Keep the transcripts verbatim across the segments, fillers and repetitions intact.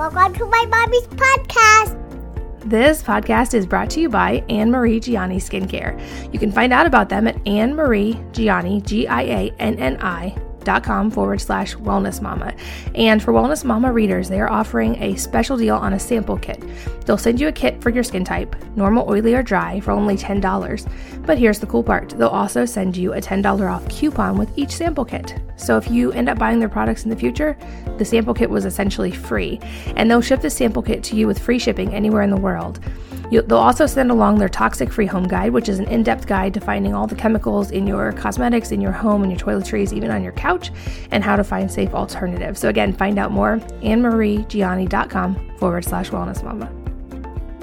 Welcome to my mommy's podcast. This podcast is brought to you by Anne-Marie Gianni Skincare. You can find out about them at Anne-Marie Gianni, G I A N N I, dot com forward slash Wellness Mama. And for Wellness Mama readers, they are offering a special deal on a sample kit. They'll send you a kit for your skin type, normal, oily, or dry, for only ten dollars. But here's the cool part. They'll also send you a ten dollars off coupon with each sample kit. So if you end up buying their products in the future, the sample kit was essentially free. And they'll ship the sample kit to you with free shipping anywhere in the world. You'll, they'll also send along their toxic-free home guide, which is an in-depth guide to finding all the chemicals in your cosmetics, in your home, in your toiletries, even on your couch, and how to find safe alternatives. So again, find out more, anne marie gianni dot com forward slash Wellness Mama.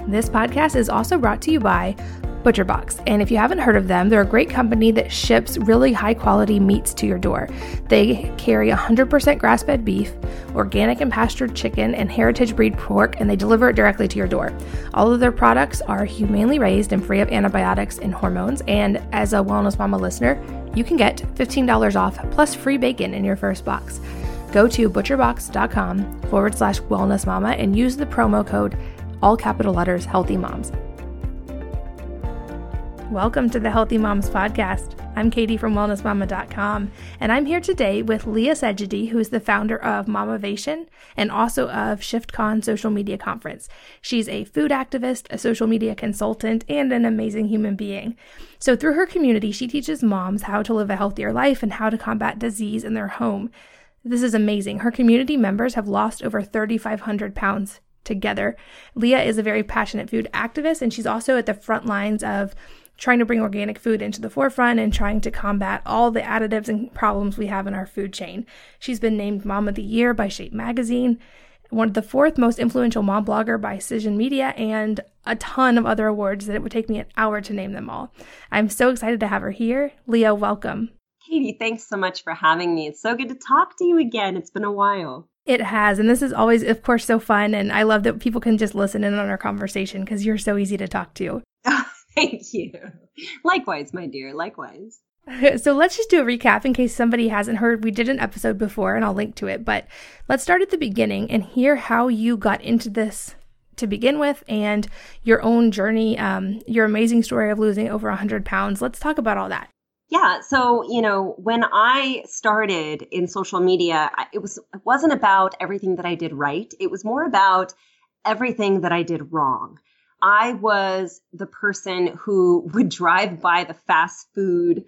This podcast is also brought to you by ButcherBox. And if you haven't heard of them, they're a great company that ships really high quality meats to your door. They carry one hundred percent grass-fed beef, organic and pastured chicken, and heritage breed pork, and they deliver it directly to your door. All of their products are humanely raised and free of antibiotics and hormones. And as a Wellness Mama listener, you can get fifteen dollars off plus free bacon in your first box. Go to butcher box dot com forward slash Wellness Mama and use the promo code, all capital letters, Healthy Moms. Welcome to the Healthy Moms Podcast. I'm Katie from wellness mama dot com, and I'm here today with Leah Segedie, who is the founder of Mamavation and also of ShiftCon Social Media Conference. She's a food activist, a social media consultant, and an amazing human being. So through her community, she teaches moms how to live a healthier life and how to combat disease in their home. This is amazing. Her community members have lost over three thousand five hundred pounds together. Leah is a very passionate food activist, and she's also at the front lines of trying to bring organic food into the forefront and trying to combat all the additives and problems we have in our food chain. She's been named Mom of the Year by Shape Magazine, one of the fourth most influential mom blogger by Cision Media, and a ton of other awards that it would take me an hour to name them all. I'm so excited to have her here. Leah, welcome. Katie, thanks so much for having me. It's so good to talk to you again. It's been a while. It has, and this is always, of course, so fun, and I love that people can just listen in on our conversation because you're so easy to talk to. Thank you. Likewise, my dear. Likewise. So let's just do a recap in case somebody hasn't heard. We did an episode before and I'll link to it, but let's start at the beginning and hear how you got into this to begin with and your own journey, um, your amazing story of losing over one hundred pounds. Let's talk about all that. Yeah. So, you know, when I started in social media, it was it wasn't about everything that I did right. It was more about everything that I did wrong. I was the person who would drive by the fast food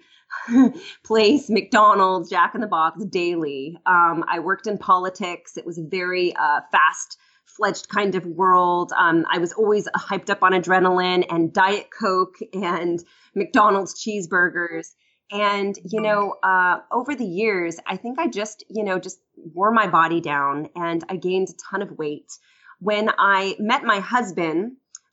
place, McDonald's, Jack in the Box, daily. Um, I worked in politics. It was a very uh, fast-fledged kind of world. Um, I was always hyped up on adrenaline and Diet Coke and McDonald's cheeseburgers. And, you know, uh, over the years, I think I just, you know, just wore my body down and I gained a ton of weight. When I met my husband,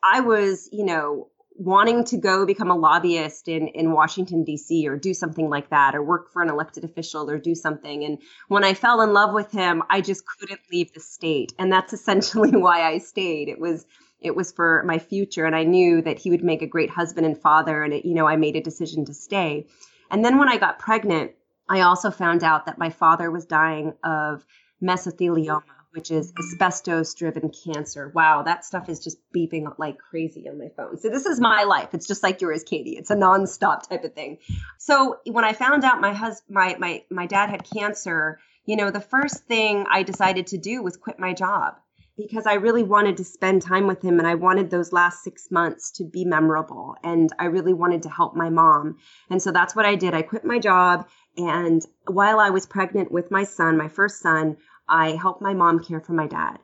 I was, you know, wanting to go become a lobbyist in, in Washington, D C, or do something like that, or work for an elected official or do something. And when I fell in love with him, I just couldn't leave the state. And that's essentially why I stayed. It was it was for my future. And I knew that he would make a great husband and father. And, it, you know, I made a decision to stay. And then when I got pregnant, I also found out that my father was dying of mesothelioma, which is asbestos-driven cancer. Wow, that stuff is just beeping like crazy on my phone. So this is my life. It's just like yours, Katie. It's a nonstop type of thing. So when I found out my hus- my my my dad had cancer, you know, the first thing I decided to do was quit my job because I really wanted to spend time with him and I wanted those last six months to be memorable and I really wanted to help my mom. And so that's what I did. I quit my job, and while I was pregnant with my son, my first son, I helped my mom care for my dad.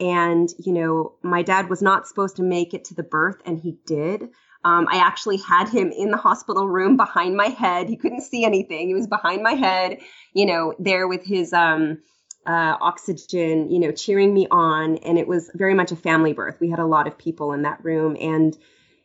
And, you know, my dad was not supposed to make it to the birth, and he did. Um, I actually had him in the hospital room behind my head. He couldn't see anything. He was behind my head, you know, there with his um, uh, oxygen, you know, cheering me on. And it was very much a family birth. We had a lot of people in that room. And,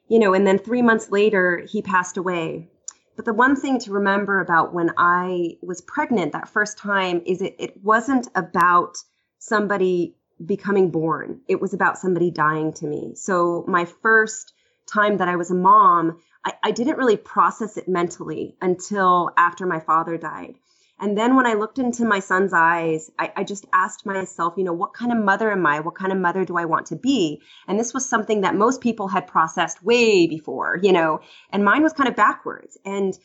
you know, and then three months later, he passed away. But the one thing to remember about when I was pregnant that first time is it, it wasn't about somebody becoming born. It was about somebody dying to me. So my first time that I was a mom, I, I didn't really process it mentally until after my father died. And then when I looked into my son's eyes, I, I just asked myself, you know, what kind of mother am I? What kind of mother do I want to be? And this was something that most people had processed way before, you know, and mine was kind of backwards. And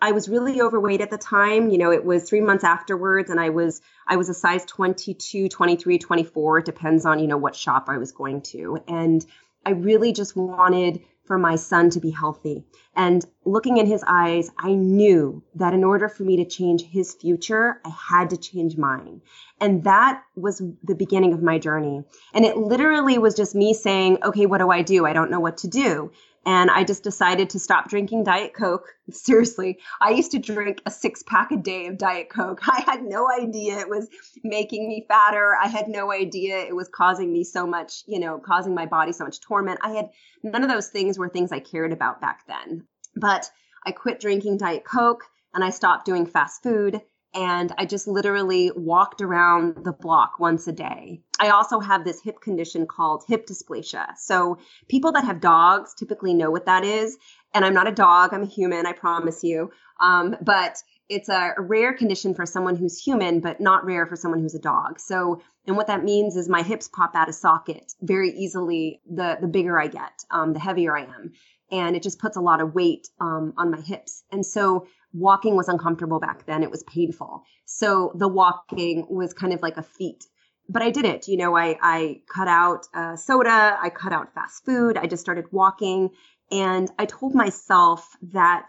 I was really overweight at the time. You know, it was three months afterwards, and I was I was a size twenty-two, twenty-three, twenty-four. It depends on, you know, what shop I was going to. And I really just wanted for my son to be healthy. And looking in his eyes, I knew that in order for me to change his future, I had to change mine. And that was the beginning of my journey. And it literally was just me saying, okay, what do I do? I don't know what to do. And I just decided to stop drinking Diet Coke. Seriously, I used to drink a six pack a day of Diet Coke. I had no idea it was making me fatter. I had no idea it was causing me so much, you know, causing my body so much torment. I had none of those things were things I cared about back then. But I quit drinking Diet Coke and I stopped doing fast food. And I just literally walked around the block once a day. I also have this hip condition called hip dysplasia. So people that have dogs typically know what that is. And I'm not a dog. I'm a human, I promise you. Um, but it's a rare condition for someone who's human, but not rare for someone who's a dog. So, and what that means is my hips pop out of socket very easily the, the bigger I get, um, the heavier I am. And it just puts a lot of weight um, on my hips. And so walking was uncomfortable back then. It was painful. So the walking was kind of like a feat. But I did it. You know, I, I cut out uh, soda. I cut out fast food. I just started walking. And I told myself that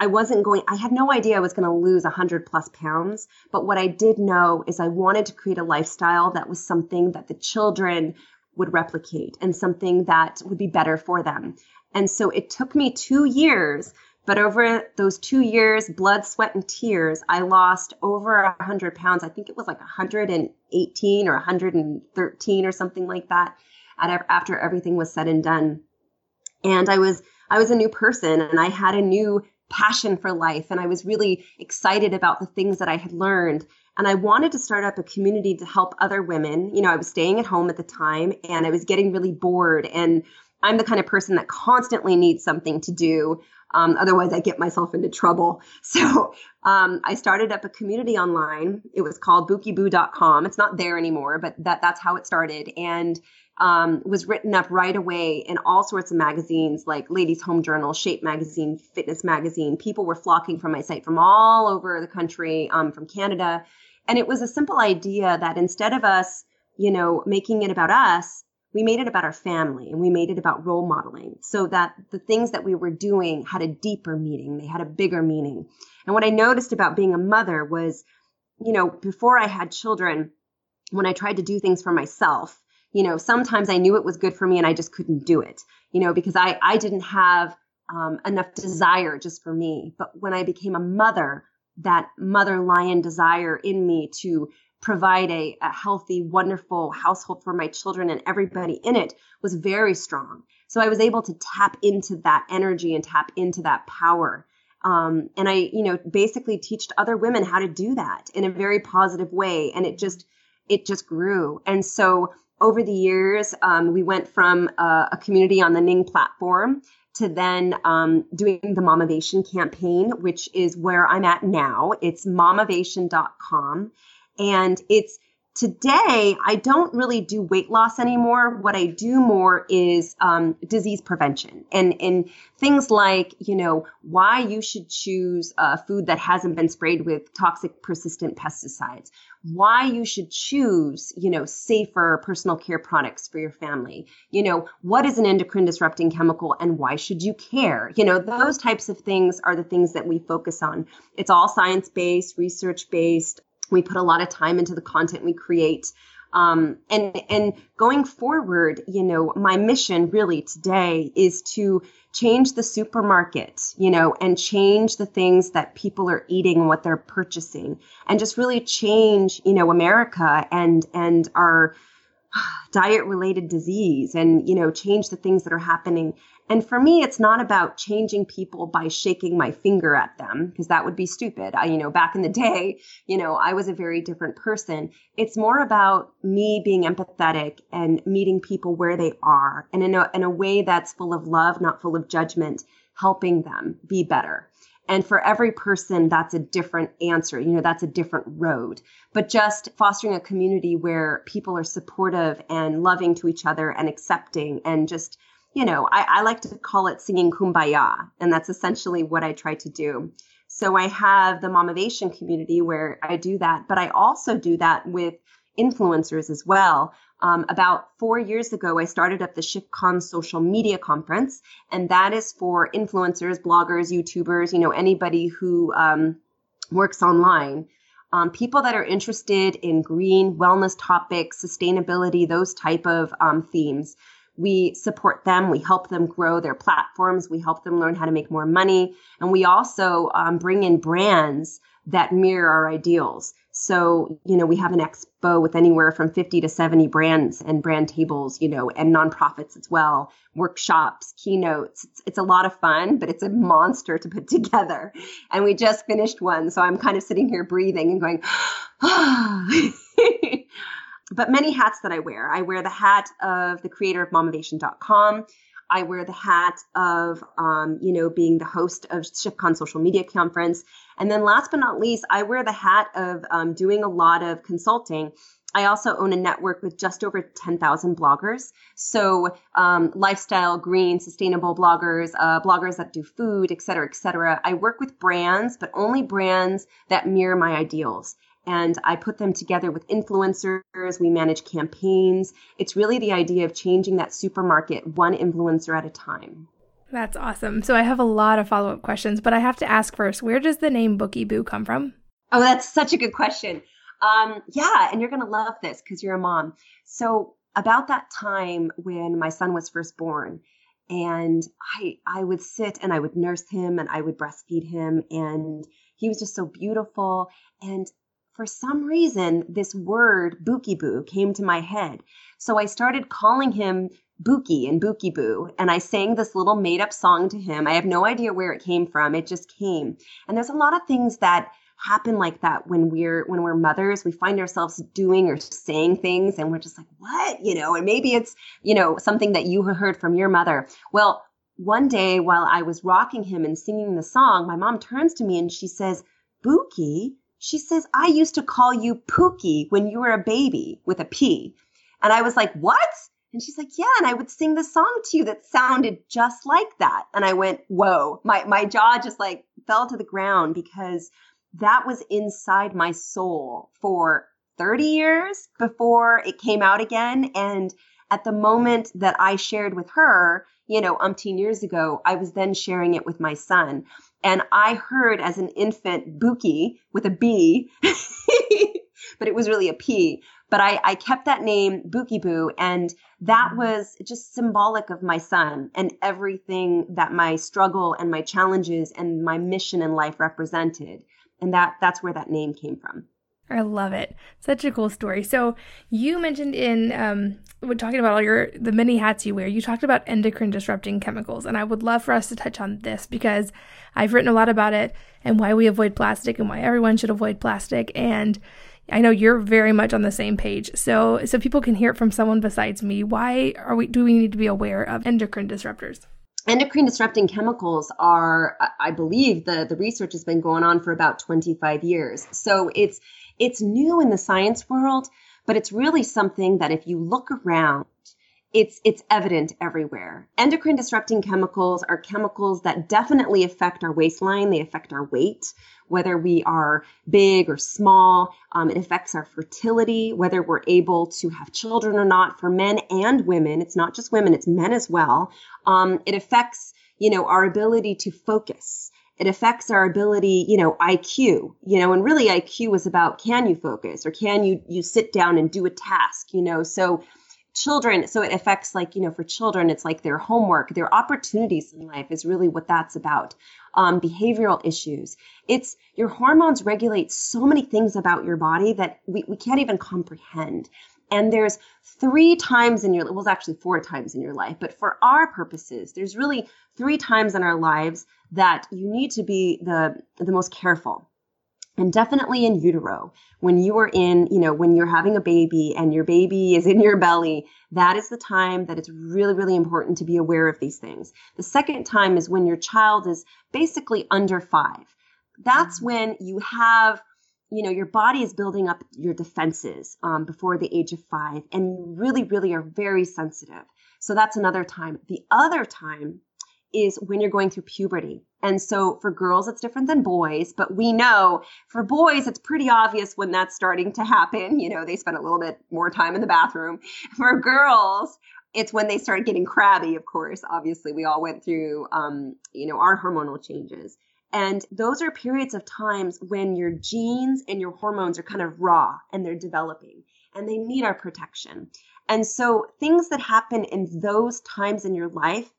I wasn't going, I had no idea I was going to lose one hundred plus pounds. But what I did know is I wanted to create a lifestyle that was something that the children would replicate and something that would be better for them. And so it took me two years. But over those two years, blood, sweat, and tears, I lost over one hundred pounds. I think it was like one hundred eighteen or one hundred thirteen or something like that after everything was said and done. And I was I was a new person, and I had a new passion for life, and I was really excited about the things that I had learned. And I wanted to start up a community to help other women. You know, I was staying at home at the time, and I was getting really bored. And I'm the kind of person that constantly needs something to do. Um, otherwise, I get myself into trouble. So um, I started up a community online. It was called bookieboo dot com. It's not there anymore, but that that's how it started, and um, was written up right away in all sorts of magazines like Ladies' Home Journal, Shape Magazine, Fitness Magazine. People were flocking from my site from all over the country, um, from Canada. And it was a simple idea that instead of us, you know, making it about us, we made it about our family, and we made it about role modeling so that the things that we were doing had a deeper meaning. They had a bigger meaning. And what I noticed about being a mother was, you know, before I had children, when I tried to do things for myself, you know, sometimes I knew it was good for me and I just couldn't do it, you know, because I, I didn't have um, enough desire just for me. But when I became a mother, that mother lion desire in me to provide a, a healthy, wonderful household for my children and everybody in it was very strong. So I was able to tap into that energy and tap into that power. Um, and I, you know, basically taught other women how to do that in a very positive way. And it just, it just grew. And so over the years, um, we went from a, a community on the Ning platform to then um, doing the Mamavation campaign, which is where I'm at now. It's mamavation dot com. And it's today, I don't really do weight loss anymore. What I do more is um, disease prevention and, and things like, you know, why you should choose uh, food that hasn't been sprayed with toxic, persistent pesticides, why you should choose, you know, safer personal care products for your family. You know, what is an endocrine disrupting chemical and why should you care? You know, those types of things are the things that we focus on. It's all science-based, research-based. We put a lot of time into the content we create. Um, and, and going forward, you know, my mission really today is to change the supermarket, you know, and change the things that people are eating, what they're purchasing, and just really change, you know, America and, and our diet related disease and, you know, change the things that are happening. And for me, it's not about changing people by shaking my finger at them, because that would be stupid. I, you know, back in the day, you know, I was a very different person. It's more about me being empathetic and meeting people where they are and in a, in a way that's full of love, not full of judgment, helping them be better. And for every person, that's a different answer. You know, that's a different road. But just fostering a community where people are supportive and loving to each other and accepting and just, you know, I, I like to call it singing Kumbaya. And that's essentially what I try to do. So I have the Mamavation community where I do that, but I also do that with influencers as well. Um, about four years ago, I started up the ShiftCon social media conference, and that is for influencers, bloggers, YouTubers, you know, anybody who um, works online, um, people that are interested in green wellness topics, sustainability, those type of um, themes. We support them. We help them grow their platforms. We help them learn how to make more money. And we also um, bring in brands that mirror our ideals. So, you know, we have an expo with anywhere from fifty to seventy brands and brand tables, you know, and nonprofits as well, workshops, keynotes. It's, it's a lot of fun, but it's a monster to put together. And we just finished one. So I'm kind of sitting here breathing and going, ah. But many hats that I wear. I wear the hat of the creator of Mamavation dot com. I wear the hat of, um, you know, being the host of ShiftCon Social Media Conference. And then last but not least, I wear the hat of um, doing a lot of consulting. I also own a network with just over ten thousand bloggers. So um, lifestyle, green, sustainable bloggers, uh, bloggers that do food, et cetera, et cetera. I work with brands, but only brands that mirror my ideals. And I put them together with influencers. We manage campaigns. It's really the idea of changing that supermarket one influencer at a time. That's awesome. So I have a lot of follow-up questions, but I have to ask first, where does the name Bookieboo come from? Oh, that's such a good question. Um, yeah, and you're going to love this because you're a mom. So about that time when my son was first born, and I I would sit and I would nurse him and I would breastfeed him, and he was just so beautiful. And for some reason, this word Bookieboo came to my head. So I started calling him Bookie and Bookieboo. And I sang this little made up song to him. I have no idea where it came from. It just came. And there's a lot of things that happen like that when we're when we're mothers. We find ourselves doing or saying things and we're just like, what? You know, and maybe it's, you know, something that you heard from your mother. Well, one day while I was rocking him and singing the song, my mom turns to me and she says, Bookie. She says, I used to call you Pookie when you were a baby with a P. And I was like, what? And she's like, yeah. And I would sing the song to you that sounded just like that. And I went, whoa, my, my jaw just like fell to the ground, because that was inside my soul for thirty years before it came out again. And at the moment that I shared with her, you know, umpteen years ago, I was then sharing it with my son. And I heard as an infant Bookie with a B, but it was really a P. But I, I kept that name Bookieboo, and that was just symbolic of my son and everything that my struggle and my challenges and my mission in life represented. And that that's where that name came from. I love it. Such a cool story. So you mentioned in um, when talking about all your the many hats you wear, you talked about endocrine disrupting chemicals. And I would love for us to touch on this, because I've written a lot about it and why we avoid plastic and why everyone should avoid plastic. And I know you're very much on the same page. So so people can hear it from someone besides me. Why are we do we need to be aware of endocrine disruptors? Endocrine disrupting chemicals are, I believe, the, the research has been going on for about twenty-five years. So it's It's new in the science world, but it's really something that if you look around, it's it's evident everywhere. Endocrine disrupting chemicals are chemicals that definitely affect our waistline. They affect our weight, whether we are big or small. Um, it affects our fertility, whether we're able to have children or not, for men and women. It's not just women, it's men as well. Um, it affects, you know, our ability to focus. It affects our ability, you know, I Q, you know, and really I Q is about, can you focus or can you you sit down and do a task, you know? So children, so it affects like, you know, for children, it's like their homework, their opportunities in life is really what that's about. Um, behavioral issues. It's your hormones regulate so many things about your body that we, we can't even comprehend. And there's three times in your life, well, it's actually four times in your life, but for our purposes, there's really three times in our lives that you need to be the, the most careful. And definitely in utero, when you are in, you know, when you're having a baby and your baby is in your belly, that is the time that it's really, really important to be aware of these things. The second time is when your child is basically under five. That's when you have, you know, your body is building up your defenses um, before the age of five, and you really, really are very sensitive. So that's another time. The other time is when you're going through puberty. And so for girls, it's different than boys, but we know for boys, it's pretty obvious when that's starting to happen. You know, they spend a little bit more time in the bathroom. For girls, it's when they start getting crabby, of course. Obviously, we all went through, um, you know, our hormonal changes. And those are periods of times when your genes and your hormones are kind of raw and they're developing and they need our protection. And so things that happen in those times in your life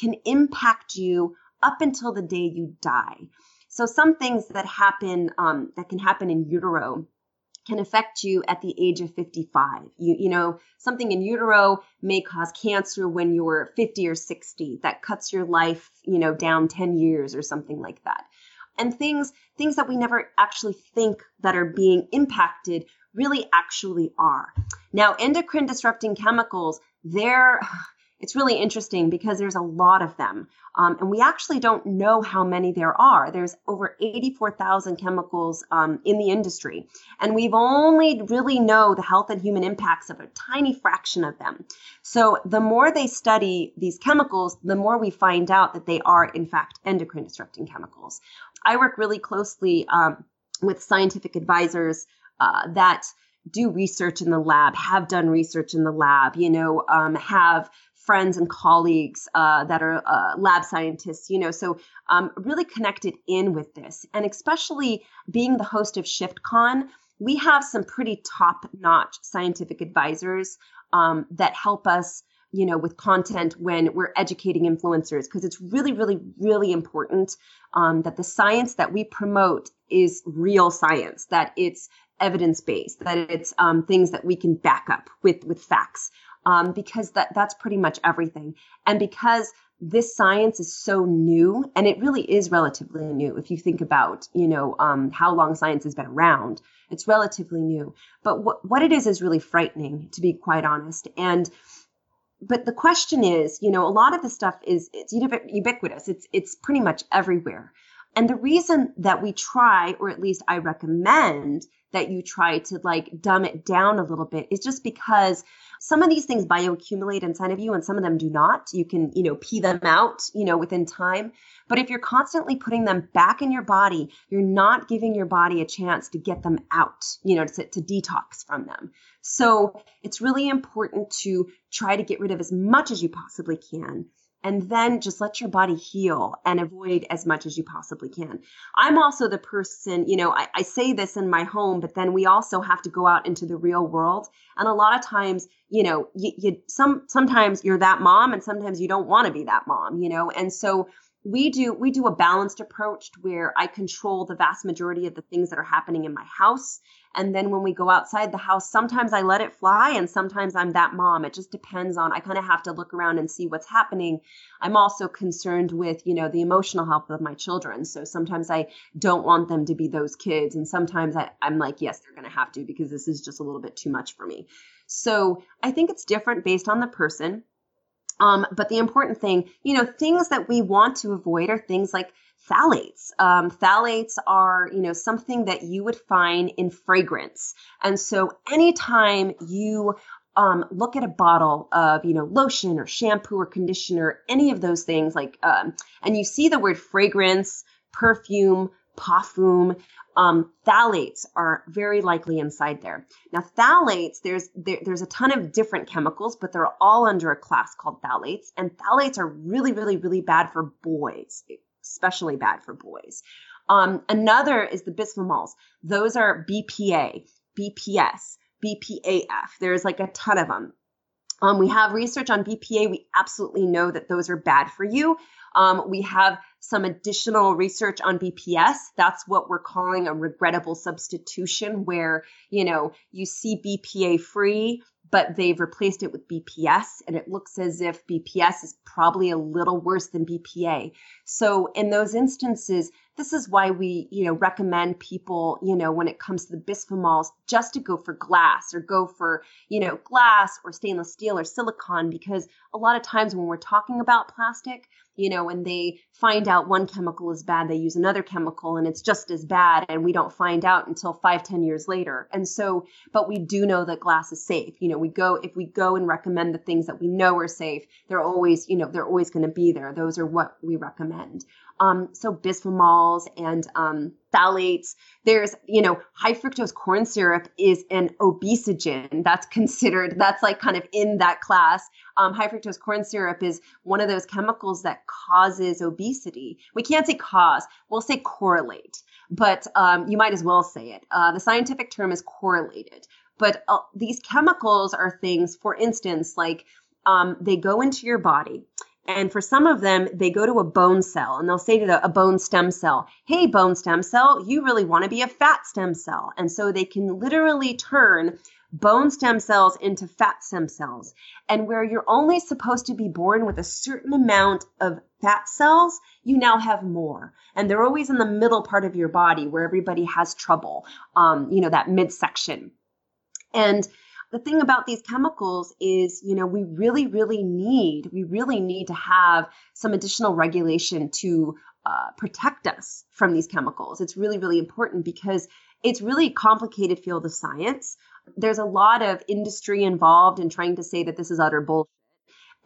can impact you up until the day you die. So some things that happen um, that can happen in utero can affect you at the age of fifty-five. You, you know, something in utero may cause cancer when you're fifty or sixty. That cuts your life, you know, down ten years or something like that. And things things that we never actually think that are being impacted really actually are. Now, endocrine disrupting chemicals, they're... It's really interesting because there's a lot of them. Um, and we actually don't know how many there are. There's over eighty-four thousand chemicals um, in the industry. And we've only really know the health and human impacts of a tiny fraction of them. So the more they study these chemicals, the more we find out that they are, in fact, endocrine disrupting chemicals. I work really closely um, with scientific advisors uh, that do research in the lab, have done research in the lab, you know, um, have friends and colleagues uh, that are uh, lab scientists, you know, so um, really connected in with this. And especially being the host of ShiftCon, we have some pretty top-notch scientific advisors um, that help us, you know, with content when we're educating influencers, because it's really, really, really important um, that the science that we promote is real science, that it's evidence-based, that it's um, things that we can back up with, with facts. Um, because that that's pretty much everything. And because this science is so new, and it really is relatively new if you think about, you know, um, how long science has been around, it's relatively new. But what what it is is really frightening, to be quite honest. And but the question is, you know, a lot of the stuff is it's ubiquitous. It's it's pretty much everywhere. And the reason that we try, or at least I recommend that you try to like dumb it down a little bit, is just because some of these things bioaccumulate inside of you and some of them do not. You can, you know, pee them out, you know, within time. But if you're constantly putting them back in your body, you're not giving your body a chance to get them out, you know, to, to detox from them. So it's really important to try to get rid of as much as you possibly can. And then just let your body heal and avoid as much as you possibly can. I'm also the person, you know, I, I say this in my home, but then we also have to go out into the real world. And a lot of times, you know, you, you some sometimes you're that mom, and sometimes you don't want to be that mom, you know. And so we do we do a balanced approach where I control the vast majority of the things that are happening in my house. And then when we go outside the house, sometimes I let it fly and sometimes I'm that mom. It just depends on, I kind of have to look around and see what's happening. I'm also concerned with, you know, the emotional health of my children. So sometimes I don't want them to be those kids. And sometimes I, I'm like, yes, they're going to have to, because this is just a little bit too much for me. So I think it's different based on the person. Um, but the important thing, you know, things that we want to avoid are things like phthalates. Um, phthalates are, you know, something that you would find in fragrance. And so anytime you um, look at a bottle of, you know, lotion or shampoo or conditioner, any of those things, like, um, and you see the word fragrance, perfume, parfum, um, phthalates are very likely inside there. Now, phthalates, there's there, there's a ton of different chemicals, but they're all under a class called phthalates. And phthalates are really, really, really bad for boys. Especially bad for boys. Um, another is the bisphenols. Those are B P A, B P S, B P A F. There's like a ton of them. Um, we have research on B P A. We absolutely know that those are bad for you. Um, we have some additional research on B P S. That's what we're calling a regrettable substitution, where, you know, you see B P A free, but they've replaced it with B P S, and it looks as if B P S is probably a little worse than B P A. So in those instances, This is why we, you know, recommend people, you know, when it comes to the bisphenols, just to go for glass or go for, you know, glass or stainless steel or silicone, because a lot of times when we're talking about plastic, you know, when they find out one chemical is bad, they use another chemical and it's just as bad. And we don't find out until five, ten years later. And so, but we do know that glass is safe. You know, we go, if we go and recommend the things that we know are safe, they're always, you know, they're always going to be there. Those are what we recommend. Um, so bisphenols and um, phthalates, there's, you know, high fructose corn syrup is an obesogen. That's considered, that's like kind of in that class. Um, high fructose corn syrup is one of those chemicals that causes obesity. We can't say cause, we'll say correlate, but um, you might as well say it. Uh, the scientific term is correlated, but uh, these chemicals are things, for instance, like um, they go into your body. And for some of them, they go to a bone cell and they'll say to the, a bone stem cell, hey, bone stem cell, you really want to be a fat stem cell. And so they can literally turn bone stem cells into fat stem cells. And where you're only supposed to be born with a certain amount of fat cells, you now have more. And they're always in the middle part of your body where everybody has trouble, um, you know, that midsection. And the thing about these chemicals is, you know, we really, really need, we really need to have some additional regulation to uh, protect us from these chemicals. It's really, really important because it's really a complicated field of science. There's a lot of industry involved in trying to say that this is utter bullshit,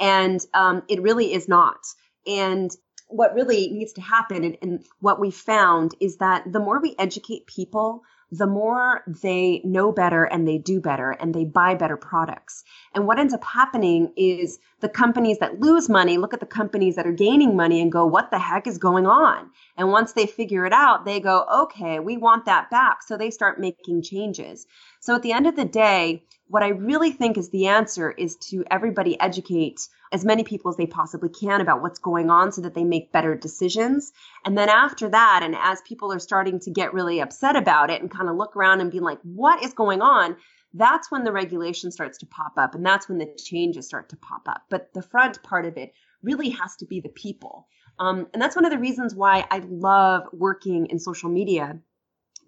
and um, it really is not. And what really needs to happen and, and what we found is that the more we educate people, the more they know better and they do better and they buy better products. And what ends up happening is the companies that lose money look at the companies that are gaining money and go, what the heck is going on? And once they figure it out, they go, okay, we want that back. So they start making changes. So at the end of the day, what I really think is the answer is to everybody educate as many people as they possibly can about what's going on so that they make better decisions. And then after that, and as people are starting to get really upset about it and kind of look around and be like, what is going on? That's when the regulation starts to pop up and that's when the changes start to pop up. But the front part of it really has to be the people. Um, and that's one of the reasons why I love working in social media,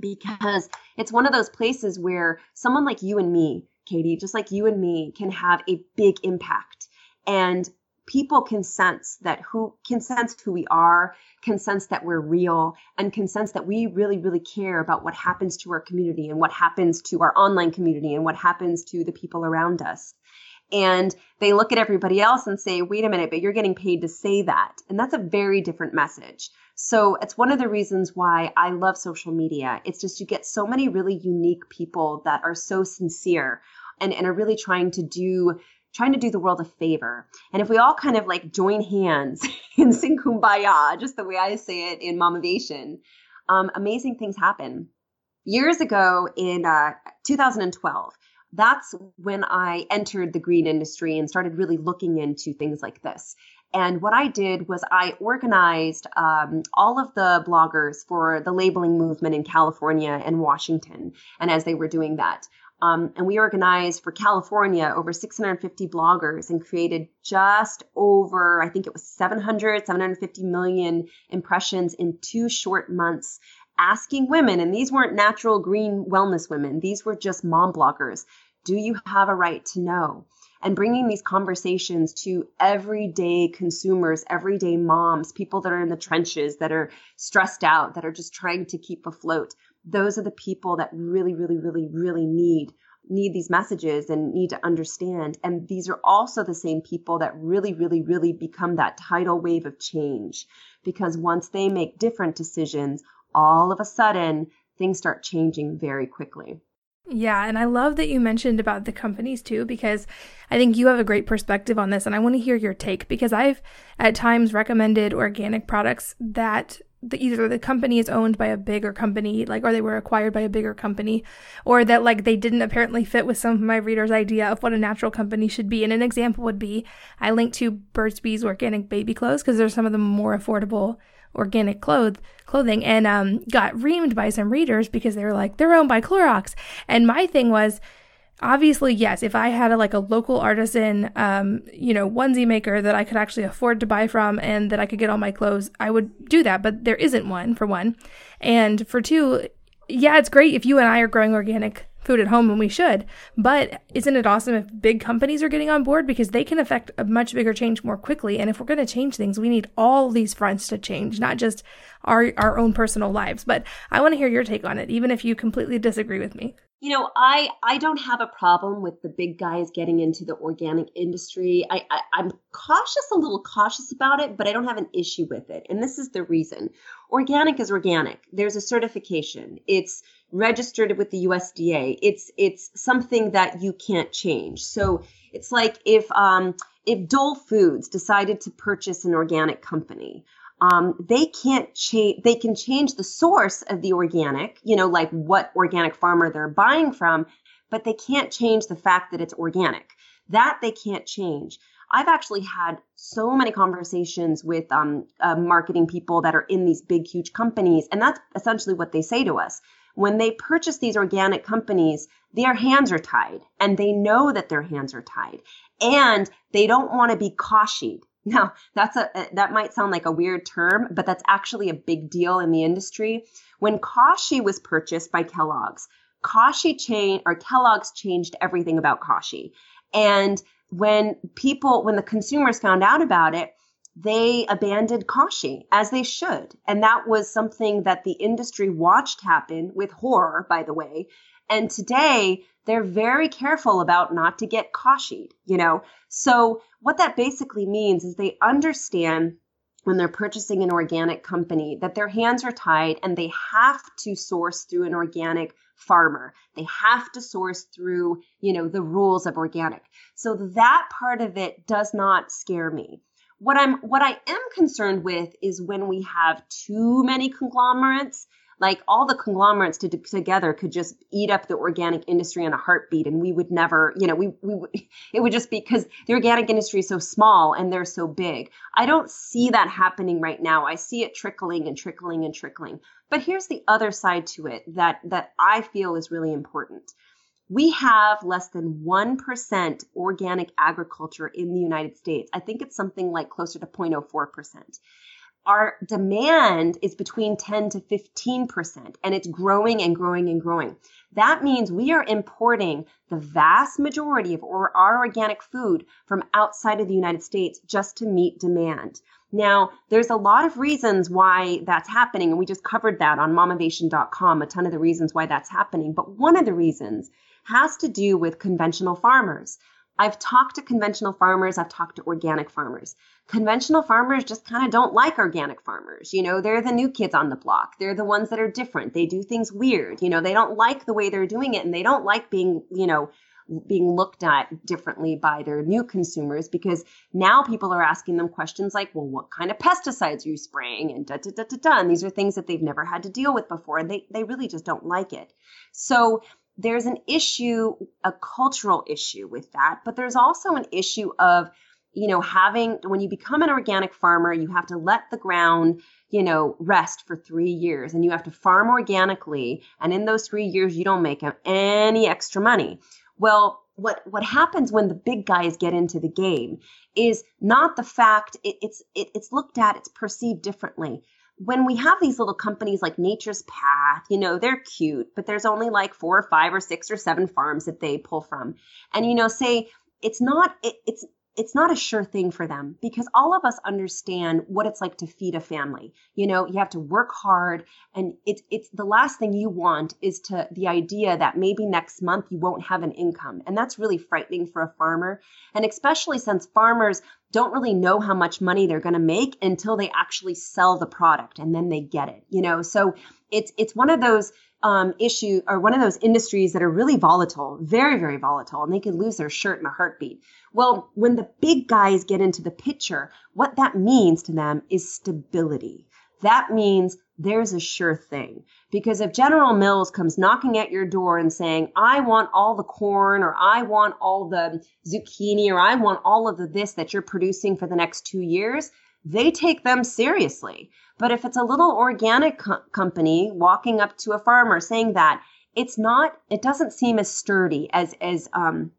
because it's one of those places where someone like you and me, Katie, just like you and me, can have a big impact. And people can sense that who can sense who we are, can sense that we're real, and can sense that we really, really care about what happens to our community and what happens to our online community and what happens to the people around us. And they look at everybody else and say, wait a minute, but you're getting paid to say that. And that's a very different message. So it's one of the reasons why I love social media. It's just you get so many really unique people that are so sincere and, and are really trying to do trying to do the world a favor. And if we all kind of like join hands and sing Kumbaya, just the way I say it in Mamavation, um, amazing things happen. Years ago in uh, two thousand twelve, that's when I entered the green industry and started really looking into things like this. And what I did was I organized um, all of the bloggers for the labeling movement in California and Washington. And as they were doing that, Um, and we organized for California over six hundred fifty bloggers and created just over, I think it was seven hundred, seven hundred fifty million impressions in two short months, asking women, and these weren't natural green wellness women, these were just mom bloggers, do you have a right to know? And bringing these conversations to everyday consumers, everyday moms, people that are in the trenches, that are stressed out, that are just trying to keep afloat. Those are the people that really, really, really, really need, need these messages and need to understand. And these are also the same people that really, really, really become that tidal wave of change. Because once they make different decisions, all of a sudden, things start changing very quickly. Yeah, and I love that you mentioned about the companies too, because I think you have a great perspective on this and I want to hear your take, because I've at times recommended organic products that the, either the company is owned by a bigger company, like, or they were acquired by a bigger company, or that like they didn't apparently fit with some of my readers' idea of what a natural company should be. And an example would be, I linked to Burt's Bees organic baby clothes because they're some of the more affordable organic clothes clothing, and um got reamed by some readers because they were like, they're owned by Clorox. And my thing was, obviously, yes, if I had a, like a local artisan, um, you know, onesie maker that I could actually afford to buy from and that I could get all my clothes, I would do that. But there isn't one, for one. And for two, yeah, it's great if you and I are growing organic food at home, and we should. But isn't it awesome if big companies are getting on board, because they can affect a much bigger change more quickly? And if we're going to change things, we need all these fronts to change, not just our, our own personal lives. But I want to hear your take on it, even if you completely disagree with me. You know, I, I don't have a problem with the big guys getting into the organic industry. I, I, I'm cautious, a little cautious about it, but I don't have an issue with it. And this is the reason. Organic is organic. There's a certification. It's registered with the U S D A. It's it's something that you can't change. So it's like if um, if Dole Foods decided to purchase an organic company, um, they can't change. They can change the source of the organic, you know, like what organic farmer they're buying from, but they can't change the fact that it's organic. That they can't change. I've actually had so many conversations with um, uh, marketing people that are in these big, huge companies, and that's essentially what they say to us. When they purchase these organic companies, their hands are tied, and they know that their hands are tied, and they don't want to be Kashi'd. Now, that's a that might sound like a weird term, but that's actually a big deal in the industry. When Kashi was purchased by Kellogg's, Kashi changed, or Kellogg's changed everything about Kashi. And when people, when the consumers found out about it, they abandoned Kashi, as they should. And that was something that the industry watched happen with horror, by the way. And today, they're very careful about not to get Kashi'd, you know. So what that basically means is they understand when they're purchasing an organic company that their hands are tied and they have to source through an organic farmer. They have to source through, you know, the rules of organic. So that part of it does not scare me. What I'm, what I am concerned with is when we have too many conglomerates. Like all the conglomerates to, together could just eat up the organic industry in a heartbeat, and we would never, you know, we we would, it would just be because the organic industry is so small and they're so big. I don't see that happening right now. I see it trickling and trickling and trickling. But here's the other side to it that that I feel is really important. We have less than one percent organic agriculture in the United States. I think it's something like closer to zero point zero four percent. Our demand is between ten to fifteen percent, and it's growing and growing and growing. That means we are importing the vast majority of our organic food from outside of the United States just to meet demand. Now, there's a lot of reasons why that's happening, and we just covered that on mamavation dot com, a ton of the reasons why that's happening. But one of the reasons has to do with conventional farmers. I've talked to conventional farmers. I've talked to organic farmers. Conventional farmers just kind of don't like organic farmers. You know, they're the new kids on the block. They're the ones that are different. They do things weird. You know, they don't like the way they're doing it, and they don't like being, you know, being looked at differently by their new consumers, because now people are asking them questions like, well, what kind of pesticides are you spraying? And da, da, da, da, da. And these are things that they've never had to deal with before. And they, they really just don't like it. So there's an issue, a cultural issue with that. But there's also an issue of, you know, having, when you become an organic farmer, you have to let the ground, you know, rest for three years and you have to farm organically. And in those three years, you don't make any extra money. Well, what, what happens when the big guys get into the game is not the fact, it, it's it, it's looked at, it's perceived differently. When we have these little companies like Nature's Path, you know, they're cute, but there's only like four or five or six or seven farms that they pull from. And, you know, say it's not, it, it's, it's not a sure thing for them, because all of us understand what it's like to feed a family. You know, you have to work hard, and it's it's the last thing you want is to the idea that maybe next month you won't have an income. And that's really frightening for a farmer. And especially since farmers don't really know how much money they're going to make until they actually sell the product, and then they get it, you know. So it's it's one of those um, issue or one of those industries that are really volatile, very, very volatile, and they can lose their shirt in a heartbeat. Well, when the big guys get into the picture, what that means to them is stability. That means there's a sure thing, because if General Mills comes knocking at your door and saying, I want all the corn, or I want all the zucchini, or I want all of the this that you're producing for the next two years, they take them seriously. But if it's a little organic co- company walking up to a farmer saying that, it's not, it doesn't seem as sturdy, as, as um,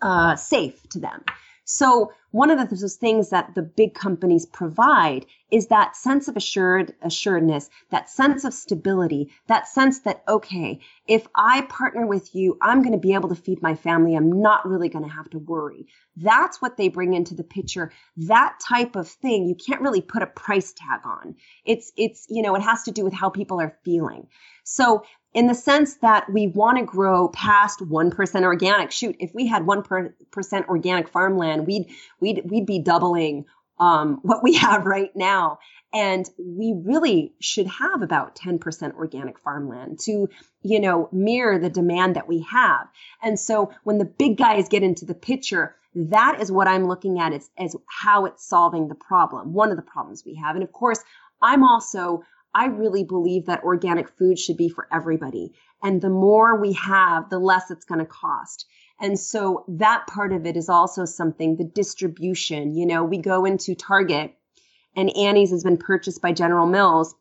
uh, safe to them. So one of the those things that the big companies provide is that sense of assured assuredness, that sense of stability, that sense that, okay, if I partner with you, I'm going to be able to feed my family. I'm not really going to have to worry. That's what they bring into the picture. That type of thing, you can't really put a price tag on. It's, it's, you know, it has to do with how people are feeling. So in the sense that we want to grow past one percent organic. Shoot, if we had one percent organic farmland, we'd we'd we'd be doubling um, what we have right now. And we really should have about ten percent organic farmland to, you know, mirror the demand that we have. And so when the big guys get into the picture, that is what I'm looking at as, as how it's solving the problem, one of the problems we have. And of course, I'm also... I really believe that organic food should be for everybody. And the more we have, the less it's going to cost. And so that part of it is also something, the distribution. You know, we go into Target and Annie's has been purchased by General Mills.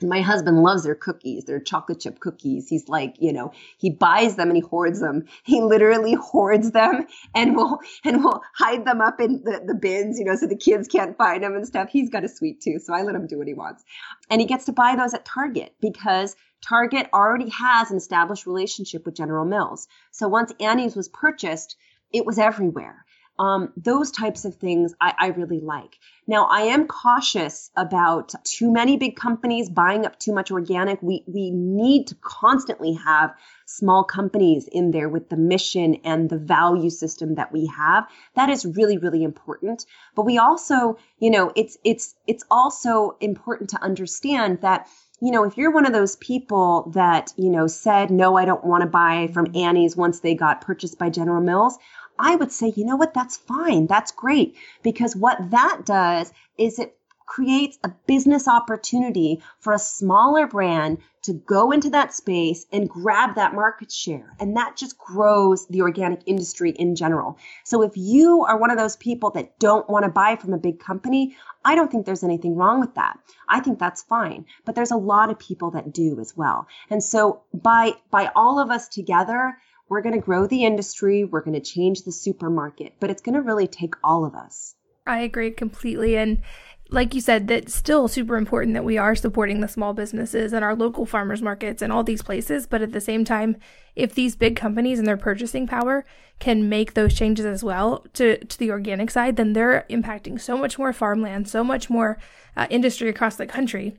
And my husband loves their cookies, their chocolate chip cookies. He's like, you know, he buys them and he hoards them. He literally hoards them and will and will hide them up in the, the bins, you know, so the kids can't find them and stuff. He's got a sweet tooth, so I let him do what he wants. And he gets to buy those at Target because Target already has an established relationship with General Mills. So once Annie's was purchased, it was everywhere. Um, those types of things I, I really like. Now, I am cautious about too many big companies buying up too much organic. We we need to constantly have small companies in there with the mission and the value system that we have. That is really, really important. But we also, you know, it's it's it's also important to understand that, you know, if you're one of those people that, you know, said, no, I don't want to buy from Annie's once they got purchased by General Mills, I would say, you know what, that's fine. That's great. Because what that does is it creates a business opportunity for a smaller brand to go into that space and grab that market share. And that just grows the organic industry in general. So if you are one of those people that don't want to buy from a big company, I don't think there's anything wrong with that. I think that's fine. But there's a lot of people that do as well. And so by by all of us together, we're going to grow the industry. We're going to change the supermarket, but it's going to really take all of us. I agree completely. And like you said, that's still super important that we are supporting the small businesses and our local farmers markets and all these places. But at the same time, if these big companies and their purchasing power can make those changes as well to, to the organic side, then they're impacting so much more farmland, so much more uh, industry across the country.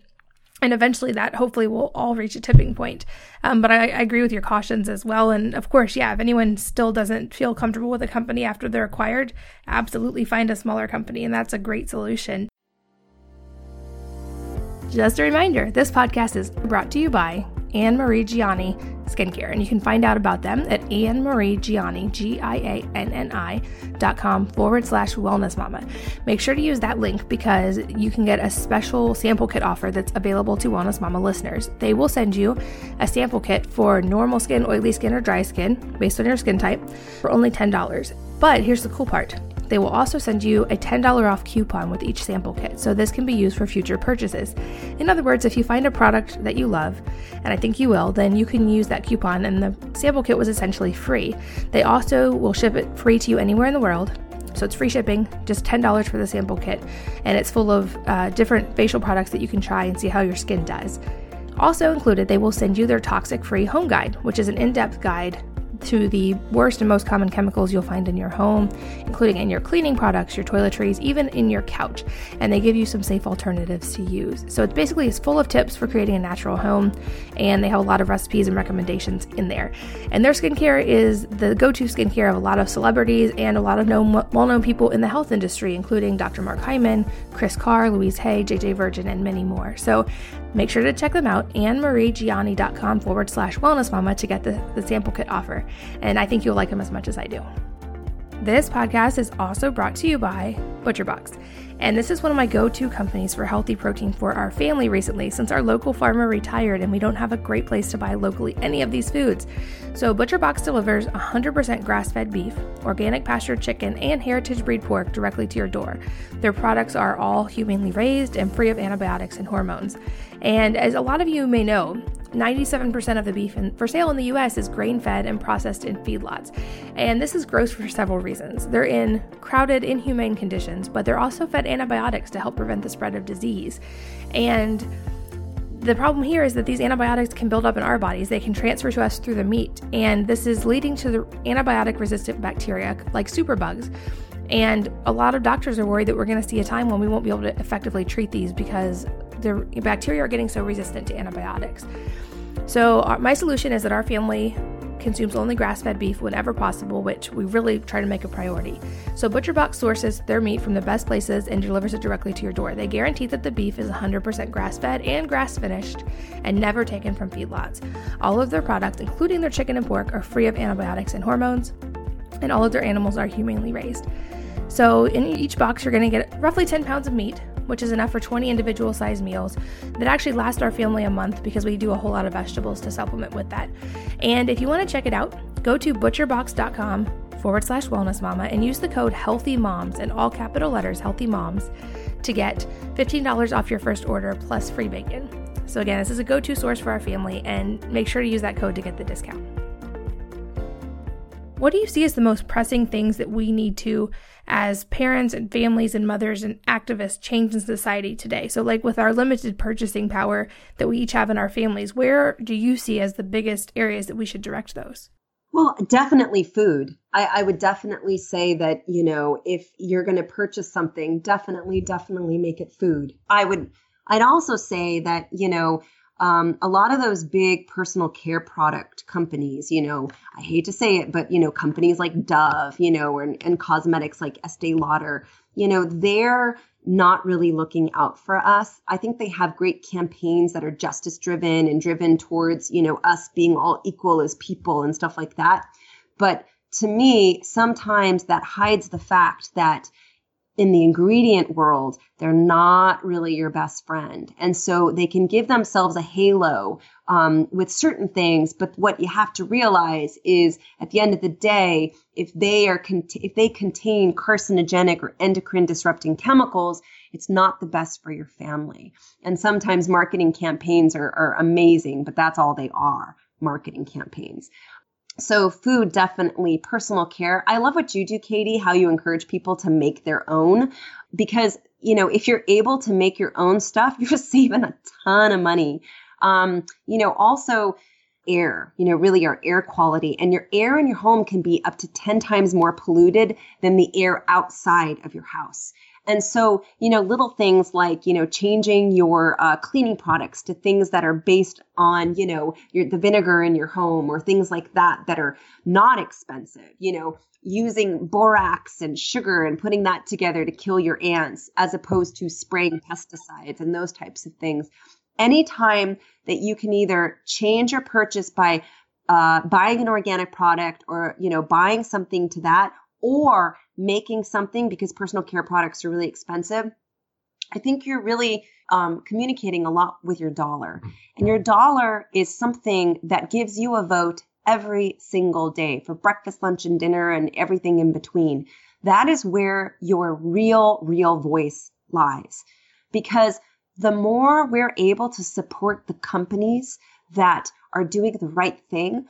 And eventually that hopefully will all reach a tipping point. Um, but I, I agree with your cautions as well. And of course, yeah, if anyone still doesn't feel comfortable with a company after they're acquired, absolutely find a smaller company. And that's a great solution. Just a reminder, this podcast is brought to you by Anne-Marie Gianni Skincare. And you can find out about them at Anne-Marie Gianni, G I A N N I dot com forward slash wellness mama. Make sure to use that link because you can get a special sample kit offer that's available to Wellness Mama listeners. They will send you a sample kit for normal skin, oily skin, or dry skin based on your skin type for only ten dollars. But here's the cool part. They will also send you a ten dollars off coupon with each sample kit, so this can be used for future purchases. In other words, if you find a product that you love, and I think you will, then you can use that coupon, and the sample kit was essentially free. They also will ship it free to you anywhere in the world, so it's free shipping, just ten dollars for the sample kit, and it's full of uh, different facial products that you can try and see how your skin does. Also included, they will send you their toxic-free home guide, which is an in-depth guide to the worst and most common chemicals you'll find in your home, including in your cleaning products, your toiletries, even in your couch. And they give you some safe alternatives to use. So it's basically it's full of tips for creating a natural home, and they have a lot of recipes and recommendations in there. And their skincare is the go-to skincare of a lot of celebrities and a lot of known, well-known people in the health industry, including Doctor Mark Hyman, Chris Carr, Louise Hay, J J Virgin, and many more. So make sure to check them out, anne marie gianni dot com forward slash wellness mama to get the, the sample kit offer. And I think you'll like them as much as I do. This podcast is also brought to you by ButcherBox. And this is one of my go-to companies for healthy protein for our family recently, since our local farmer retired and we don't have a great place to buy locally any of these foods. So ButcherBox delivers one hundred percent grass-fed beef, organic pastured chicken, and heritage breed pork directly to your door. Their products are all humanely raised and free of antibiotics and hormones. And as a lot of you may know, ninety-seven percent of the beef in, for sale in the U S is grain-fed and processed in feedlots. And this is gross for several reasons. They're in crowded, inhumane conditions, but they're also fed antibiotics to help prevent the spread of disease. And the problem here is that these antibiotics can build up in our bodies. They can transfer to us through the meat. And this is leading to the antibiotic-resistant bacteria, like superbugs. And a lot of doctors are worried that we're going to see a time when we won't be able to effectively treat these because the bacteria are getting so resistant to antibiotics. So our, my solution is that our family consumes only grass-fed beef whenever possible, which we really try to make a priority. So ButcherBox sources their meat from the best places and delivers it directly to your door. They guarantee that the beef is one hundred percent grass-fed and grass-finished and never taken from feedlots. All of their products, including their chicken and pork, are free of antibiotics and hormones, and all of their animals are humanely raised. So in each box, you're going to get roughly ten pounds of meat, which is enough for twenty individual sized meals that actually last our family a month because we do a whole lot of vegetables to supplement with that. And if you want to check it out, go to butcherbox.com forward slash wellness mama and use the code healthy moms in all capital letters, healthy moms, to get fifteen dollars off your first order plus free bacon. So again, this is a go-to source for our family, and make sure to use that code to get the discount. What do you see as the most pressing things that we need to, as parents and families and mothers and activists, change in society today? So like with our limited purchasing power that we each have in our families, where do you see as the biggest areas that we should direct those? Well, definitely food. I, I would definitely say that, you know, if you're going to purchase something, definitely, definitely make it food. I would, I'd also say that, you know, Um, a lot of those big personal care product companies, you know, I hate to say it, but, you know, companies like Dove, you know, and, and cosmetics like Estee Lauder, you know, they're not really looking out for us. I think they have great campaigns that are justice driven and driven towards, you know, us being all equal as people and stuff like that. But to me, sometimes that hides the fact that in the ingredient world, they're not really your best friend. And so they can give themselves a halo um, with certain things. But what you have to realize is at the end of the day, if they are con- if they contain carcinogenic or endocrine disrupting chemicals, it's not the best for your family. And sometimes marketing campaigns are, are amazing, but that's all they are, marketing campaigns. So food, definitely. Personal care. I love what you do, Katie, how you encourage people to make their own, because, you know, if you're able to make your own stuff, you're saving a ton of money. Um, you know, also air, you know, really our air quality, and your air in your home can be up to ten times more polluted than the air outside of your house. And so, you know, little things like, you know, changing your uh, cleaning products to things that are based on, you know, your, the vinegar in your home, or things like that that are not expensive, you know, using borax and sugar and putting that together to kill your ants, as opposed to spraying pesticides and those types of things. Anytime that you can either change your purchase by uh, buying an organic product, or, you know, buying something to that, or making something, because personal care products are really expensive, I think you're really um, communicating a lot with your dollar. And your dollar is something that gives you a vote every single day for breakfast, lunch, and dinner, and everything in between. That is where your real, real voice lies. Because the more we're able to support the companies that are doing the right thing,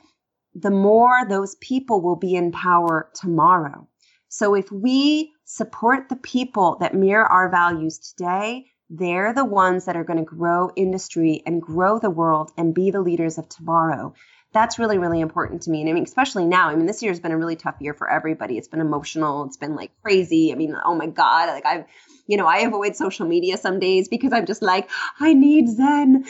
the more those people will be in power tomorrow. So if we support the people that mirror our values today, they're the ones that are going to grow industry and grow the world and be the leaders of tomorrow. That's really, really important to me. And I mean, especially now, I mean, this year has been a really tough year for everybody. It's been emotional. It's been like crazy. I mean, oh my God, like I've, you know, I avoid social media some days because I'm just like, I need Zen,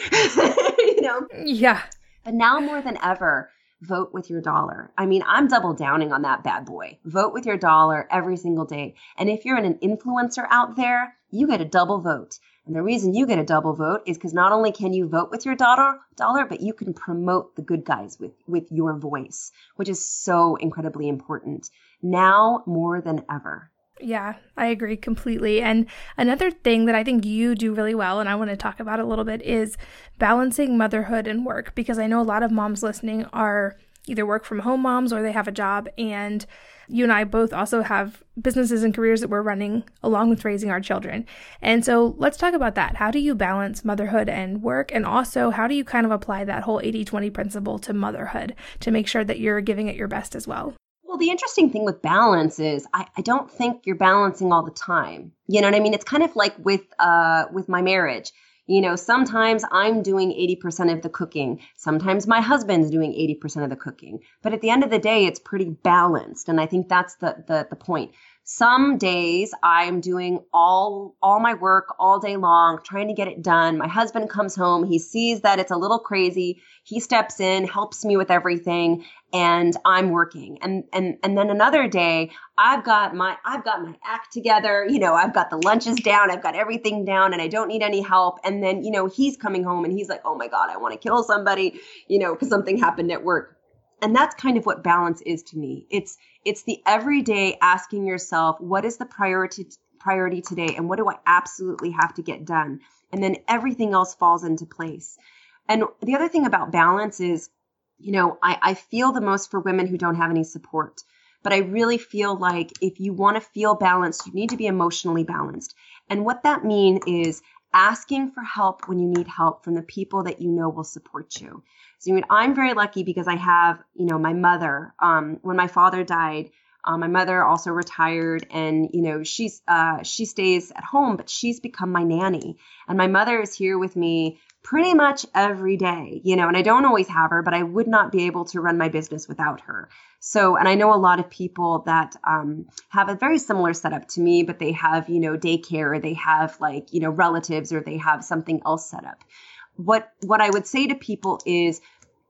you know? Yeah. But now more than ever, vote with your dollar. I mean, I'm double downing on that bad boy. Vote with your dollar every single day. And if you're an influencer out there, you get a double vote. And the reason you get a double vote is because not only can you vote with your dollar, dollar, but you can promote the good guys with, with your voice, which is so incredibly important now more than ever. Yeah, I agree completely. And another thing that I think you do really well, and I want to talk about a little bit, is balancing motherhood and work, because I know a lot of moms listening are either work from home moms or they have a job. And you and I both also have businesses and careers that we're running along with raising our children. And so let's talk about that. How do you balance motherhood and work? And also, how do you kind of apply that whole eighty twenty principle to motherhood to make sure that you're giving it your best as well? Well, the interesting thing with balance is I, I don't think you're balancing all the time. You know what I mean? It's kind of like with uh with my marriage. You know, sometimes I'm doing eighty percent of the cooking. Sometimes my husband's doing eighty percent of the cooking. But at the end of the day, it's pretty balanced. And I think that's the the, the point. Some days I'm doing all, all my work all day long, trying to get it done. My husband comes home. He sees that it's a little crazy. He steps in, helps me with everything, and I'm working. And, and, and then another day I've got my, I've got my act together. You know, I've got the lunches down. I've got everything down and I don't need any help. And then, you know, he's coming home and he's like, oh my God, I want to kill somebody, you know, because something happened at work. And that's kind of what balance is to me. It's it's the everyday asking yourself, what is the priority priority today and what do I absolutely have to get done? And then everything else falls into place. And the other thing about balance is, you know, I, I feel the most for women who don't have any support. But I really feel like if you want to feel balanced, you need to be emotionally balanced. And what that means is asking for help when you need help from the people that you know will support you. So, I mean, I'm very lucky because I have, you know, my mother. Um, when my father died, uh, my mother also retired, and you know, she's uh, she stays at home, but she's become my nanny, and my mother is here with me pretty much every day. You know, and I don't always have her, but I would not be able to run my business without her. So, and I know a lot of people that um, have a very similar setup to me, but they have, you know, daycare, or they have like, you know, relatives, or they have something else set up. What what I would say to people is,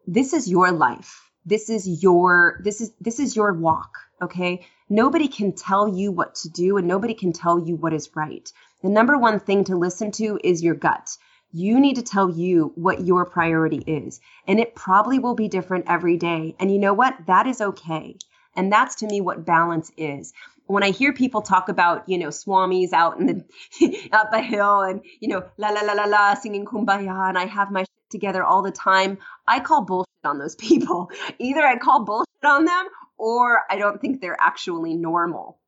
this is your life. This is your this is this is your walk. Okay, nobody can tell you what to do, and nobody can tell you what is right. The number one thing to listen to is your gut. You need to tell you what your priority is. And it probably will be different every day. And you know what? That is okay. And that's to me what balance is. When I hear people talk about, you know, swamis out in the up a hill and, you know, la la la la la singing kumbaya and I have my shit together all the time, I call bullshit on those people. Either I call bullshit on them or I don't think they're actually normal.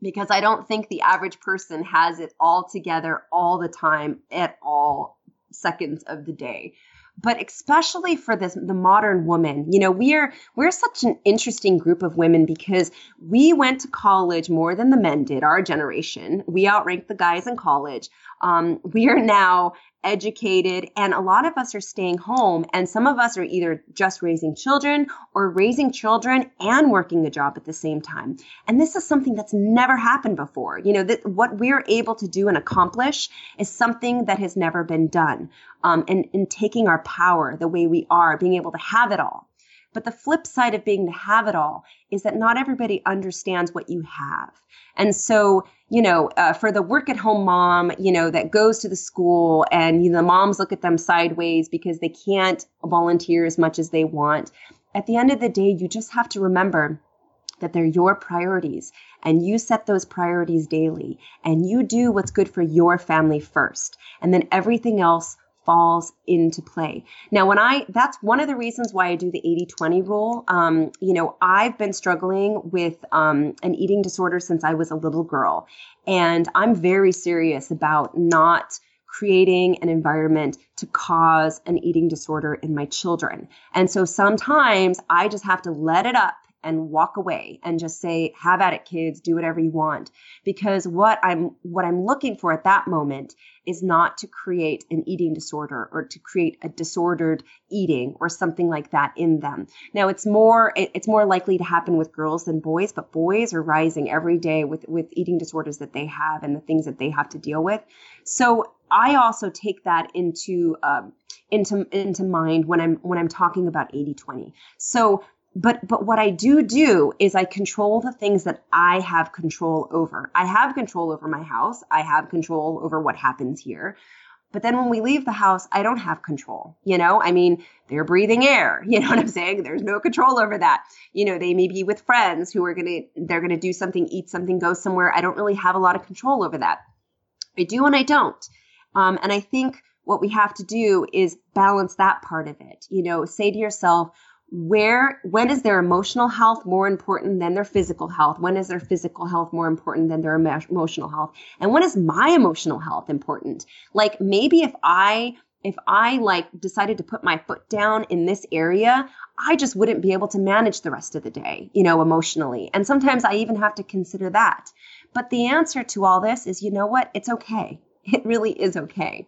Because I don't think the average person has it all together all the time at all seconds of the day. But especially for this, the modern woman, you know, we're we're such an interesting group of women because we went to college more than the men did, our generation. We outranked the guys in college. Um, we are now educated, and a lot of us are staying home, and some of us are either just raising children or raising children and working a job at the same time. And this is something that's never happened before. You know, that what we're able to do and accomplish is something that has never been done. Um, and in taking our power the way we are, being able to have it all. But the flip side of being to have it all is that not everybody understands what you have. And so, you know, uh, for the work at home mom, you know, that goes to the school and you know, the moms look at them sideways because they can't volunteer as much as they want. At the end of the day, you just have to remember that they're your priorities and you set those priorities daily and you do what's good for your family first. And then everything else falls into play. Now, when I, that's one of the reasons why I do the eighty twenty rule. Um, you know, I've been struggling with um, an eating disorder since I was a little girl. And I'm very serious about not creating an environment to cause an eating disorder in my children. And so sometimes I just have to let it up and walk away and just say, have at it, kids, do whatever you want. Because what I'm what I'm looking for at that moment is not to create an eating disorder or to create a disordered eating or something like that in them. Now, it's more it's more likely to happen with girls than boys, but boys are rising every day with, with eating disorders that they have and the things that they have to deal with. So I also take that into um, into into mind when I'm when I'm talking about eighty twenty. So But but what I do do is I control the things that I have control over. I have control over my house. I have control over what happens here. But then when we leave the house, I don't have control. You know, I mean, they're breathing air. You know what I'm saying? There's no control over that. You know, they may be with friends who are going to, they're going to do something, eat something, go somewhere. I don't really have a lot of control over that. I do and I don't. Um, and I think what we have to do is balance that part of it. You know, say to yourself, where, when is their emotional health more important than their physical health? When is their physical health more important than their emo- emotional health? And when is my emotional health important? Like maybe if I, if I like decided to put my foot down in this area, I just wouldn't be able to manage the rest of the day, you know, emotionally. And sometimes I even have to consider that. But the answer to all this is, you know what? It's okay. It really is okay.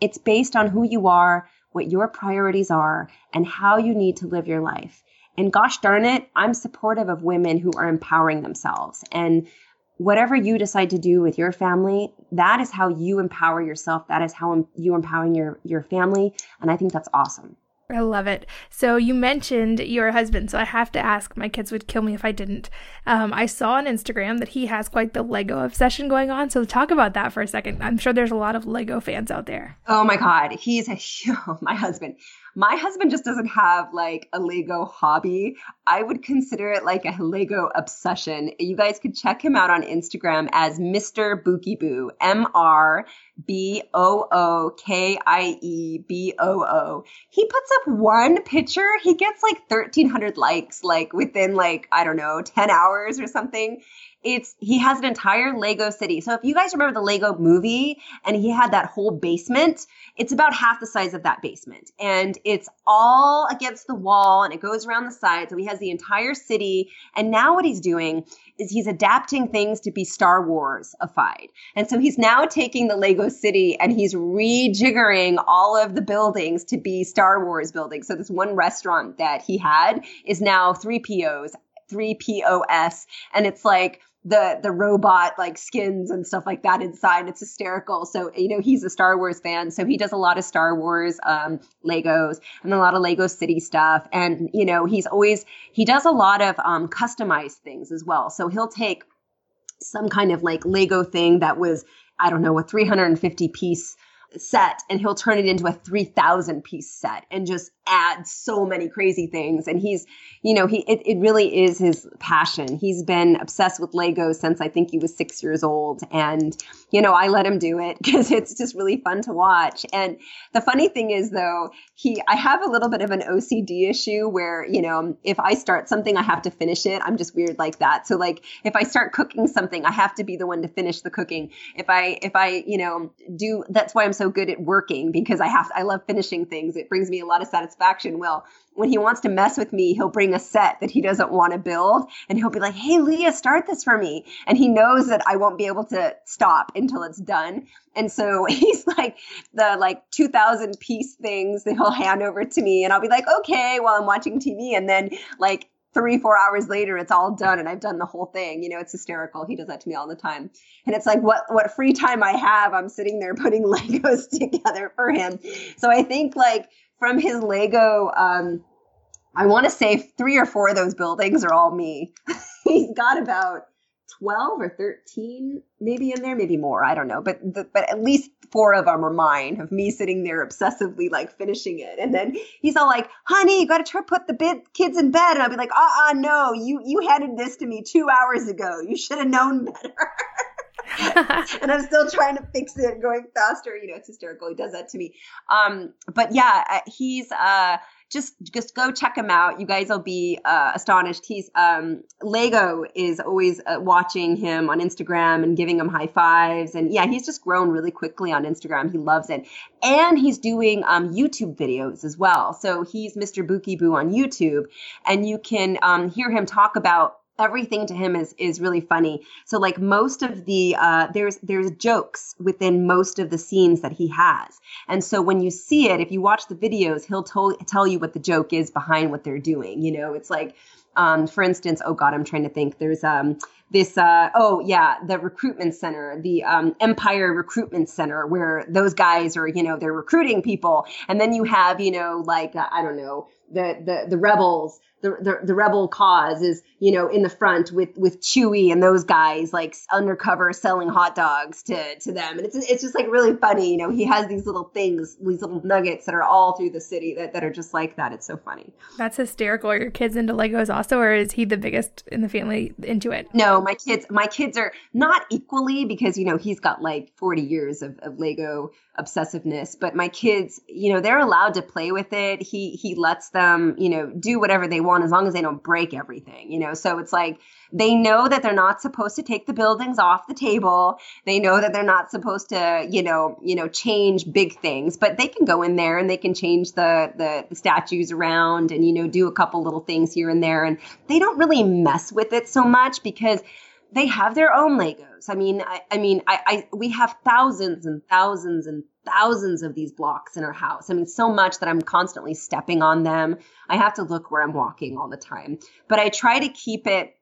It's based on who you are, what your priorities are, and how you need to live your life. And gosh darn it, I'm supportive of women who are empowering themselves. And whatever you decide to do with your family, that is how you empower yourself. That is how you empowering your, your family. And I think that's awesome. I love it. So you mentioned your husband, so I have to ask. My kids would kill me if I didn't. Um, I saw on Instagram that he has quite the Lego obsession going on. So talk about that for a second. I'm sure there's a lot of Lego fans out there. Oh my God. He's a, oh, my husband. My husband just doesn't have like a Lego hobby. I would consider it like a Lego obsession. You guys could check him out on Instagram as Mister Bookieboo, M R B O O K I E B O O. He puts up one picture. He gets like thirteen hundred likes, like within like, I don't know, ten hours or something. It's, he has an entire Lego city. So if you guys remember the Lego movie and he had that whole basement, it's about half the size of that basement and it's all against the wall and it goes around the side. So he has the entire city. And now what he's doing is he's adapting things to be Star Wars-ified. And so he's now taking the Lego city and he's rejiggering all of the buildings to be Star Wars buildings. So this one restaurant that he had is now three P Os, three P O S. And it's like, the the robot like skins and stuff like that inside. It's hysterical. So, you know, he's a Star Wars fan. So he does a lot of Star Wars um, Legos and a lot of Lego City stuff. And, you know, he's always, he does a lot of um, customized things as well. So he'll take some kind of like Lego thing that was, I don't know, a three hundred fifty piece set and he'll turn it into a three thousand piece set and just add so many crazy things. And he's, you know, he, it, it really is his passion. He's been obsessed with Lego since I think he was six years old. And, you know, I let him do it because it's just really fun to watch. And the funny thing is though, he, I have a little bit of an O C D issue where, you know, if I start something, I have to finish it. I'm just weird like that. So like, if I start cooking something, I have to be the one to finish the cooking. If I, if I, you know, do, that's why I'm so good at working because I have, I love finishing things. It brings me a lot of satisfaction. Well, when he wants to mess with me, he'll bring a set that he doesn't want to build and he'll be like, hey, Leah, start this for me. And he knows that I won't be able to stop until it's done. And so he's like the like two thousand piece things that he'll hand over to me. And I'll be like, okay, while I'm watching T V. And then like three, four hours later, it's all done. And I've done the whole thing. You know, it's hysterical. He does that to me all the time. And it's like, what, what free time I have, I'm sitting there putting Legos together for him. So I think like from his Lego, um, I want to say three or four of those buildings are all me. He's got about twelve or thirteen maybe in there, maybe more. I don't know. But the, but at least four of them are mine, of me sitting there obsessively like finishing it. And then he's all like, honey, you got to try to put the bid, kids in bed. And I'll be like, uh-uh, no, you, you handed this to me two hours ago. You should have known better. And I'm still trying to fix it, going faster. You know, it's hysterical. He does that to me. Um, but yeah, he's uh, just just go check him out. You guys will be uh, astonished. He's um, Lego is always uh, watching him on Instagram and giving him high fives. And yeah, he's just grown really quickly on Instagram. He loves it, and he's doing um, YouTube videos as well. So he's Mister Bookieboo on YouTube, and you can um, hear him talk about. Everything to him is is really funny. So like most of the uh, there's there's jokes within most of the scenes that he has. And so when you see it, if you watch the videos, he'll tell tell you what the joke is behind what they're doing. You know, it's like, um, for instance, oh God, I'm trying to think. There's um this uh oh yeah the recruitment center, the um, Empire Recruitment Center, where those guys are, you know, they're recruiting people, and then you have, you know, like uh, I don't know the the the rebels. The, the the rebel cause is, you know, in the front with with Chewy and those guys like undercover selling hot dogs to to them. And it's it's just like really funny. You know, he has these little things, these little nuggets that are all through the city that, that are just like that. It's so funny. That's hysterical. Are your kids into Legos also, or is he the biggest in the family into it? No, my kids, my kids are not equally because, you know, he's got like forty years of, of Lego obsessiveness. But my kids, you know, they're allowed to play with it. He he lets them. them, you know, do whatever they want as long as they don't break everything, you know? So it's like, they know that they're not supposed to take the buildings off the table. They know that they're not supposed to, you know, you know, change big things, but they can go in there and they can change the, the, the statues around and, you know, do a couple little things here and there. And they don't really mess with it so much because they have their own Legos. I mean, I, I mean, I, I, we have thousands and thousands and thousands of these blocks in our house. I mean, so much that I'm constantly stepping on them. I have to look where I'm walking all the time, but I try to keep it,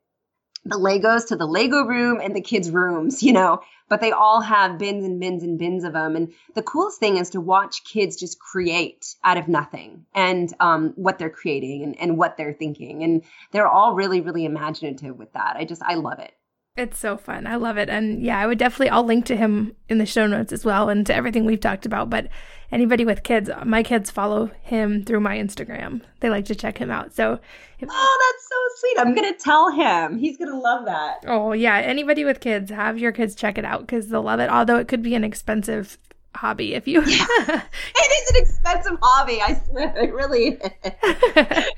the Legos to the Lego room and the kids' rooms, you know, but they all have bins and bins and bins of them. And the coolest thing is to watch kids just create out of nothing and um, what they're creating and, and what they're thinking. And they're all really, really imaginative with that. I just, I love it. It's so fun. I love it. And yeah, I would definitely, I'll link to him in the show notes as well and to everything we've talked about. But anybody with kids, my kids follow him through my Instagram. They like to check him out. So, if, oh, that's so sweet. I'm going to tell him. He's going to love that. Oh, yeah. Anybody with kids, have your kids check it out because they'll love it. Although it could be an expensive hobby if you. Yeah. It is an expensive hobby. I swear. It really is.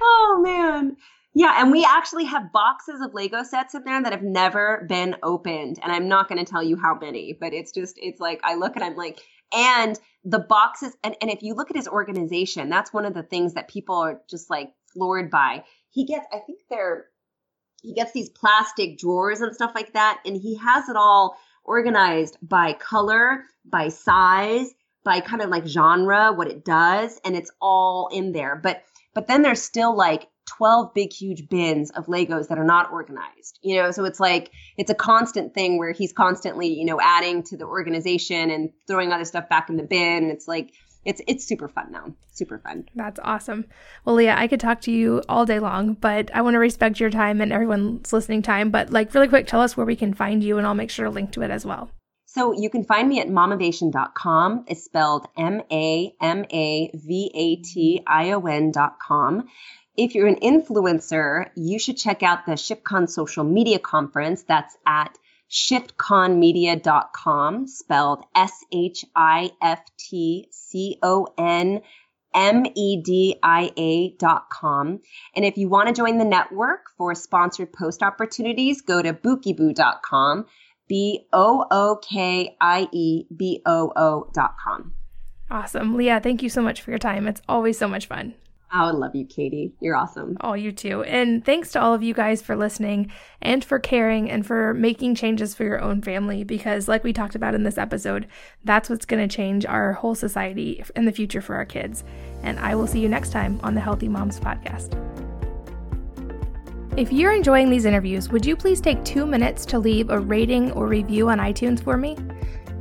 Oh, man. Yeah. And we actually have boxes of Lego sets in there that have never been opened. And I'm not going to tell you how many, but it's just, it's like, I look and I'm like, and the boxes. And, and if you look at his organization, that's one of the things that people are just like floored by. He gets, I think they're, he gets these plastic drawers and stuff like that. And he has it all organized by color, by size, by kind of like genre, what it does. And it's all in there. But, but then there's still like twelve big, huge bins of Legos that are not organized, you know? So it's like, it's a constant thing where he's constantly, you know, adding to the organization and throwing other stuff back in the bin. It's like, it's, it's super fun now. Super fun. That's awesome. Well, Leah, I could talk to you all day long, but I want to respect your time and everyone's listening time, but like really quick, tell us where we can find you and I'll make sure to link to it as well. So you can find me at mamavation dot com. It's spelled M A M A V A T I O N dot com. If you're an influencer, you should check out the ShiftCon social media conference. That's at shift con media dot com, spelled S H I F T C O N M E D I A dot com. And if you want to join the network for sponsored post opportunities, go to bookieboo dot com, B O O K I E B O O dot com. Awesome. Leah, thank you so much for your time. It's always so much fun. I love you, Katie. You're awesome. Oh, you too. And thanks to all of you guys for listening and for caring and for making changes for your own family, because like we talked about in this episode, that's what's going to change our whole society in the future for our kids. And I will see you next time on the Healthy Moms Podcast. If you're enjoying these interviews, would you please take two minutes to leave a rating or review on iTunes for me?